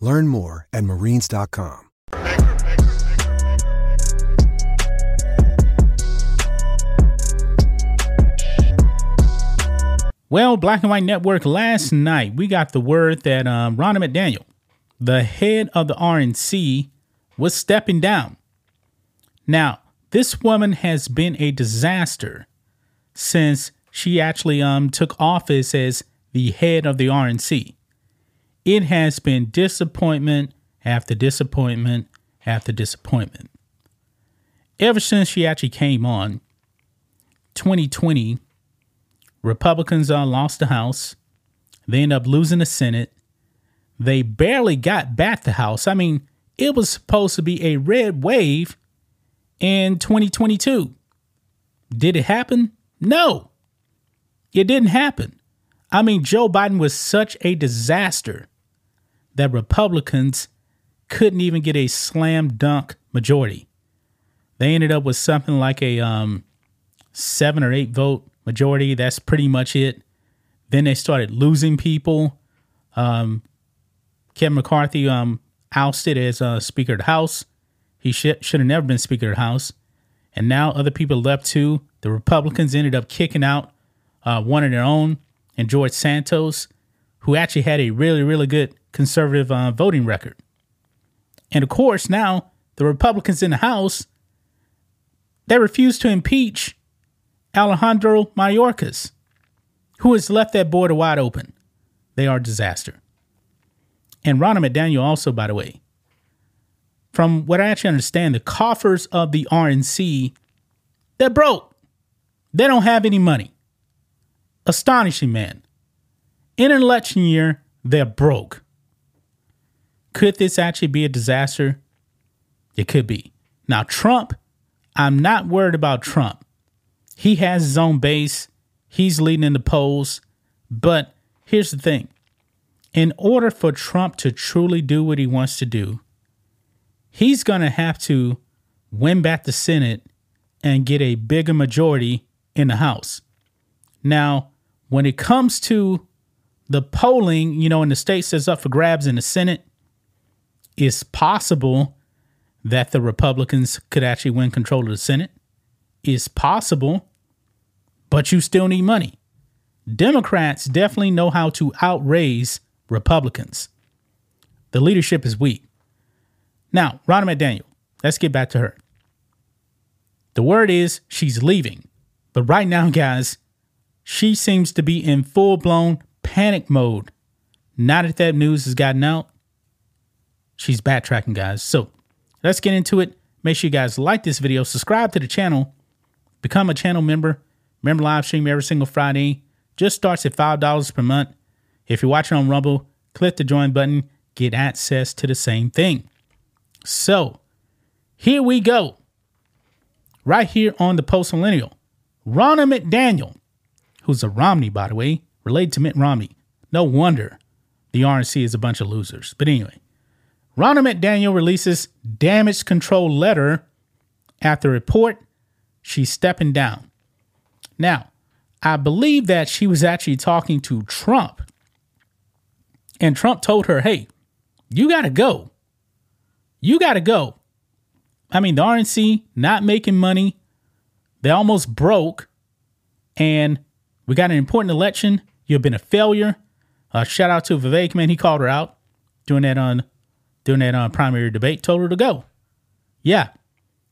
Learn more at marines.com. Well, Black and White Network, last night we got the word that Ronna McDaniel, the head of the RNC, was stepping down. Now, this woman has been a disaster since she actually took office as the head of the RNC. It has been disappointment after disappointment after disappointment. Ever since she actually came on, 2020, Republicans lost the House. They end up losing the Senate. They barely got back the House. I mean, it was supposed to be a red wave in 2022. Did it happen? No, it didn't happen. I mean, Joe Biden was such a disaster that Republicans couldn't even get a slam dunk majority. They ended up with something like a 7 or 8 vote majority. That's pretty much it. Then they started losing people. Kevin McCarthy ousted as Speaker of the House. He should have never been Speaker of the House. And now other people left too. The Republicans ended up kicking out one of their own, and George Santos, who actually had a really, really good conservative voting record. And of course, now the Republicans in the House, they refuse to impeach Alejandro Mayorkas, who has left that border wide open. They are a disaster. And Ronna McDaniel also, by the way, from what I actually understand, the coffers of the RNC, they're broke. They don't have any money. Astonishing, man. In an election year, they're broke. Could this actually be a disaster? It could be. Now, Trump, I'm not worried about Trump. He has his own base. He's leading in the polls. But here's the thing. In order for Trump to truly do what he wants to do, he's going to have to win back the Senate and get a bigger majority in the House. Now, when it comes to the polling, you know, in the states that's up for grabs in the Senate, it's possible that the Republicans could actually win control of the Senate. It's possible, but you still need money. Democrats definitely know how to outraise Republicans. The leadership is weak. Now, Ronna McDaniel, let's get back to her. The word is she's leaving. But right now, guys, she seems to be in full-blown panic mode. Now that that news has gotten out, she's backtracking, guys. So let's get into it. Make sure you guys like this video. Subscribe to the channel. Become a channel member. Remember, live stream every single Friday. Just starts at $5 per month. If you're watching on Rumble, click the join button. Get access to the same thing. So here we go. Right here on the Post Millennial. Ronna McDaniel, who's a Romney, by the way, related to Mitt Romney. No wonder the RNC is a bunch of losers. But anyway, Ronna McDaniel releases damage control letter after report she's stepping down. Now, I believe that she was actually talking to Trump, and Trump told her, hey, you got to go. You got to go. I mean, the RNC not making money. They almost broke. And we got an important election. You've been a failure. Shout out to Vivek, man. He called her out doing that on during that primary debate told her to go. Yeah,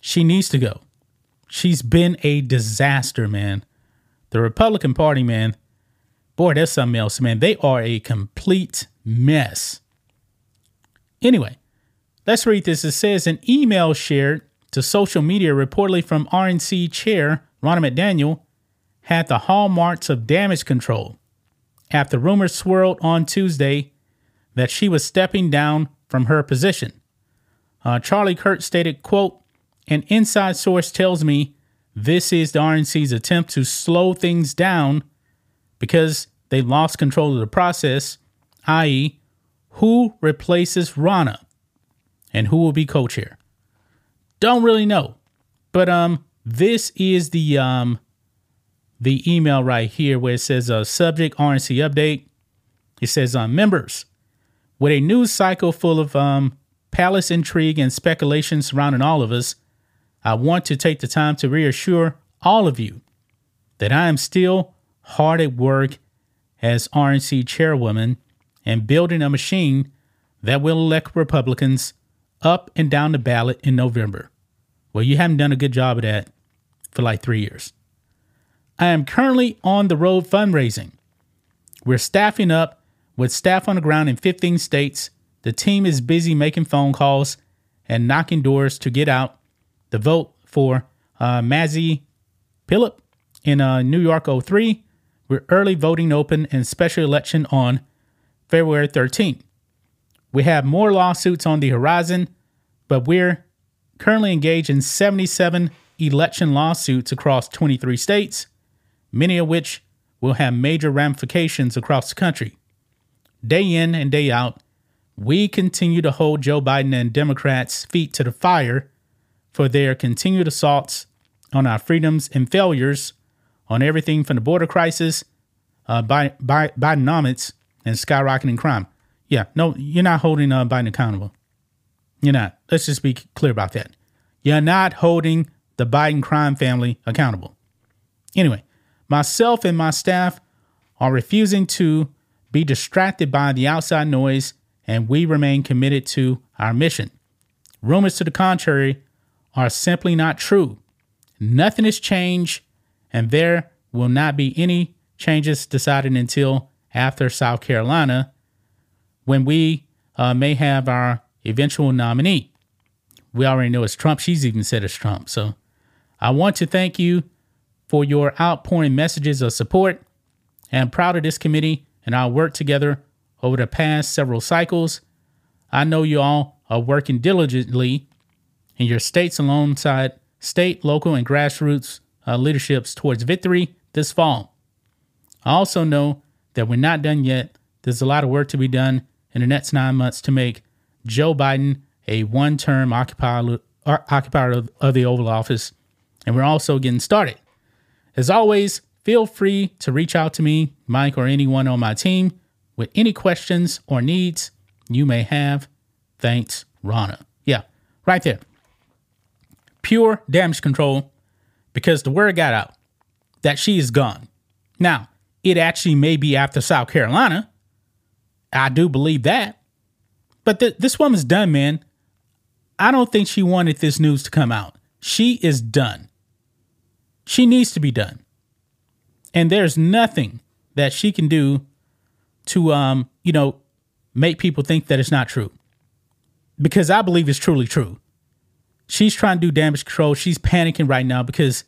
she needs to go. She's been a disaster, man. The Republican Party, man. Boy, that's something else, man. They are a complete mess. Anyway, let's read this. It says an email shared to social media reportedly from RNC chair Ronna McDaniel had the hallmarks of damage control after rumors swirled on Tuesday that she was stepping down from her position. Charlie Kirk stated, quote, an inside source tells me this is the RNC's attempt to slow things down because they lost control of the process, i.e. who replaces Ronna and who will be co-chair. Don't really know, but this is the email right here where it says subject RNC update. It says members, with a news cycle full of palace intrigue and speculation surrounding all of us, I want to take the time to reassure all of you that I am still hard at work as RNC chairwoman and building a machine that will elect Republicans up and down the ballot in November. Well, you haven't done a good job of that for like 3 years. I am currently on the road fundraising. We're staffing up with staff on the ground in 15 states. The team is busy making phone calls and knocking doors to get out the vote for Mazi Pilip in New York 03. We're early voting open and special election on February 13th. We have more lawsuits on the horizon, but we're currently engaged in 77 election lawsuits across 23 states, many of which will have major ramifications across the country. Day in and day out, we continue to hold Joe Biden and Democrats' feet to the fire for their continued assaults on our freedoms and failures on everything from the border crisis, Bidenomics, and skyrocketing crime. Yeah, no, you're not holding Biden accountable. You're not. Let's just be clear about that. You're not holding the Biden crime family accountable. Anyway, myself and my staff are refusing to be distracted by the outside noise, and we remain committed to our mission. Rumors to the contrary are simply not true. Nothing has changed, and there will not be any changes decided until after South Carolina, when we may have our eventual nominee. We already know it's Trump. She's even said it's Trump. So I want to thank you for your outpouring messages of support. I'm proud of this committee and our work together over the past several cycles. I know you all are working diligently in your states alongside state, local, and grassroots leaderships towards victory this fall. I also know that we're not done yet. There's a lot of work to be done in the next 9 months to make Joe Biden a one-term occupier of the Oval Office, and we're also getting started. As always, feel free to reach out to me, Mike, or anyone on my team with any questions or needs you may have. Thanks, Ronna. Yeah, right there. Pure damage control, because the word got out that she is gone. Now, it actually may be after South Carolina. I do believe that. But this woman's done, man. I don't think she wanted this news to come out. She is done. She needs to be done. And there's nothing that she can do to, make people think that it's not true. Because I believe it's truly true. She's trying to do damage control. She's panicking right now because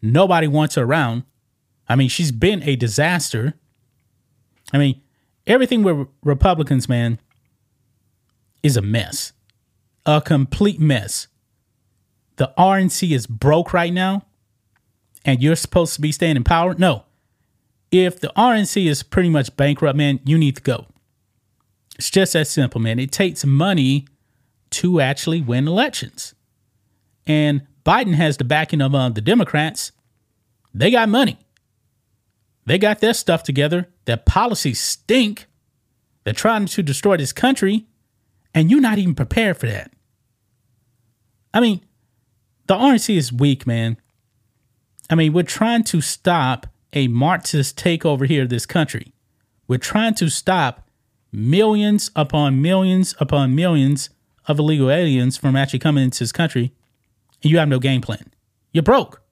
nobody wants her around. I mean, she's been a disaster. I mean, everything with Republicans, man, is a mess. A complete mess. The RNC is broke right now, and you're supposed to be staying in power? No. If the RNC is pretty much bankrupt, man, you need to go. It's just that simple, man. It takes money to actually win elections. And Biden has the backing of the Democrats. They got money. They got their stuff together. Their policies stink. They're trying to destroy this country. And you're not even prepared for that. I mean, the RNC is weak, man. I mean, we're trying to stop a Marxist takeover here of this country. We're trying to stop millions upon millions upon millions of illegal aliens from actually coming into this country, and you have no game plan. You're broke.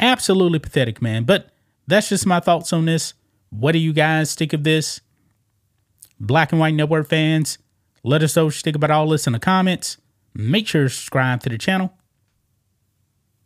Absolutely pathetic, man. But that's just my thoughts on this. What do you guys think of this? Black and White Network fans, let us know what you think about all this in the comments. Make sure to subscribe to the channel,